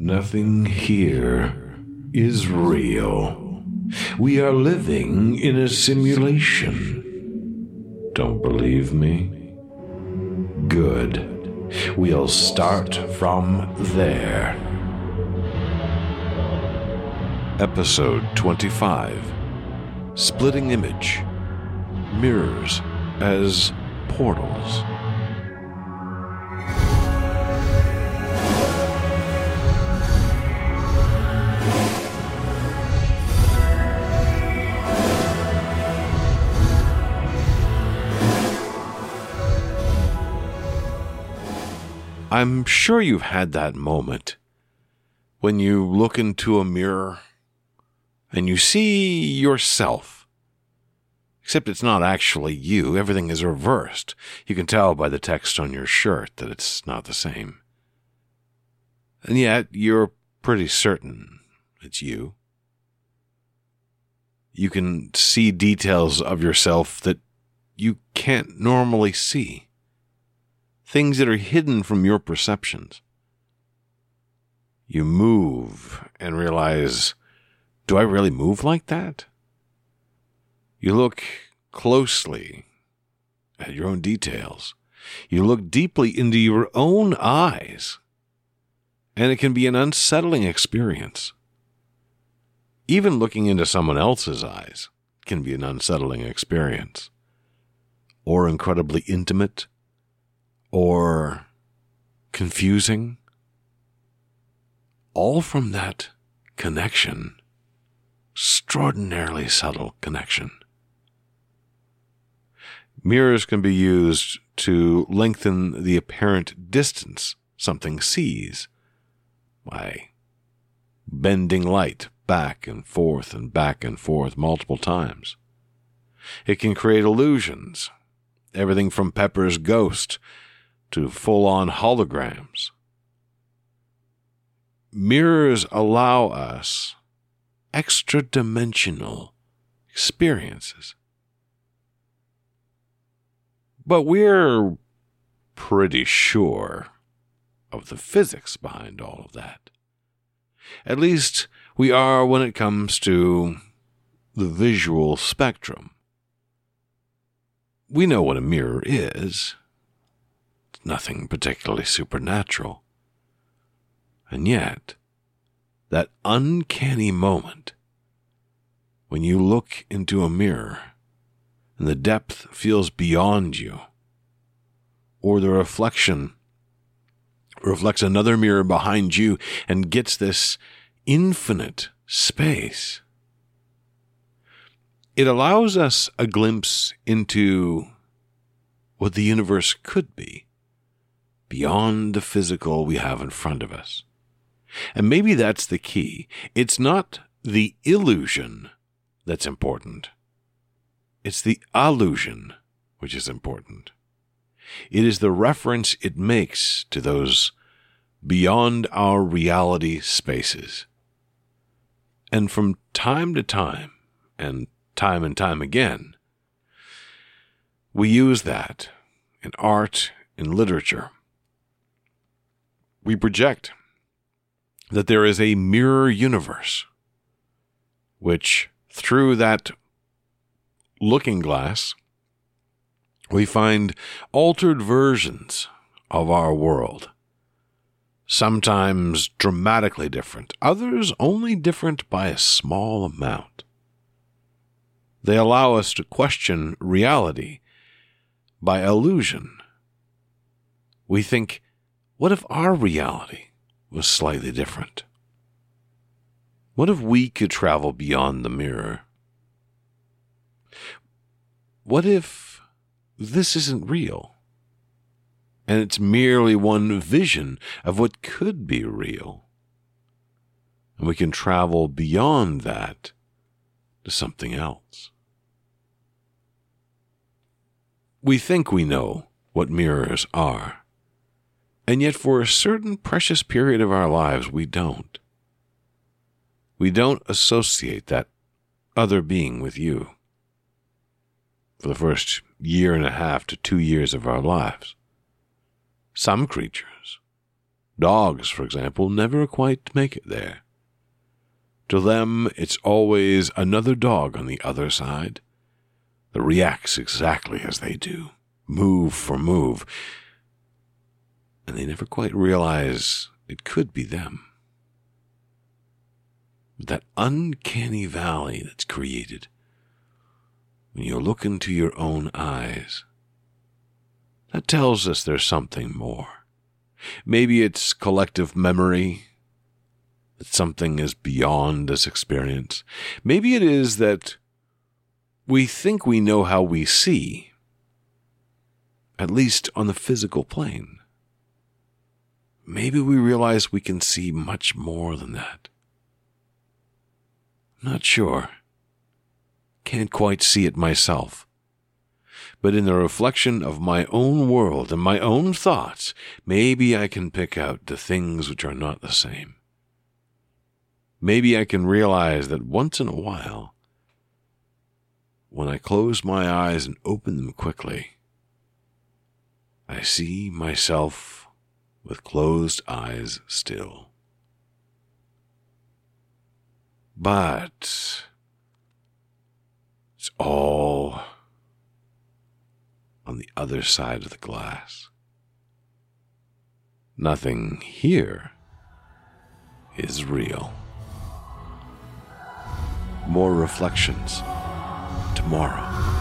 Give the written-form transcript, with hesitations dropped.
Nothing here is real. We are living in a simulation. Don't believe me? Good. We'll start from there. Episode 25. Splitting Image. Mirrors as Portals. I'm sure you've had that moment when you look into a mirror and you see yourself. Except it's not actually you. Everything is reversed. You can tell by the text on your shirt that it's not the same. And yet, you're pretty certain it's you. You can see details of yourself that you can't normally see. Things that are hidden from your perceptions. You move and realize, do I really move like that? You look closely at your own details. You look deeply into your own eyes. And it can be an unsettling experience. Even looking into someone else's eyes can be an unsettling experience. Or incredibly intimate. Or confusing, all from that connection, extraordinarily subtle connection. Mirrors can be used to lengthen the apparent distance something sees by bending light back and forth multiple times. It can create illusions, everything from Pepper's ghost to full-on holograms. Mirrors allow us extra-dimensional experiences. But we're pretty sure of the physics behind all of that. At least we are when it comes to the visual spectrum. We know what a mirror is. Nothing particularly supernatural. And yet, that uncanny moment when you look into a mirror and the depth feels beyond you, or the reflection reflects another mirror behind you and gets this infinite space. It allows us a glimpse into what the universe could be. Beyond the physical we have in front of us. And maybe that's the key. It's not the illusion that's important. It's the allusion which is important. It is the reference it makes to those beyond our reality spaces. And from time to time, and time again, we use that in art, in literature. We project that there is a mirror universe, which through that looking glass, we find altered versions of our world, sometimes dramatically different, others only different by a small amount. They allow us to question reality by illusion. We think, what if our reality was slightly different? What if we could travel beyond the mirror? What if this isn't real, and it's merely one vision of what could be real? And we can travel beyond that to something else. We think we know what mirrors are. And yet for a certain precious period of our lives, we don't. We don't associate that other being with you for the first 1.5 to 2 years of our lives. Some creatures Dogs, for example, never quite make it there. To them, it's always another dog on the other side that reacts exactly as they do, move for move, and they never quite realize it could be them. That uncanny valley that's created when you look into your own eyes, that tells us there's something more. Maybe it's collective memory, that something is beyond this experience. Maybe it is that we think we know how we see, at least on the physical plane. Maybe we realize we can see much more than that. Not sure. Can't quite see it myself. But in the reflection of my own world and my own thoughts, maybe I can pick out the things which are not the same. Maybe I can realize that once in a while, when I close my eyes and open them quickly, I see myself with closed eyes still. But it's all on the other side of the glass. Nothing here is real. More reflections tomorrow.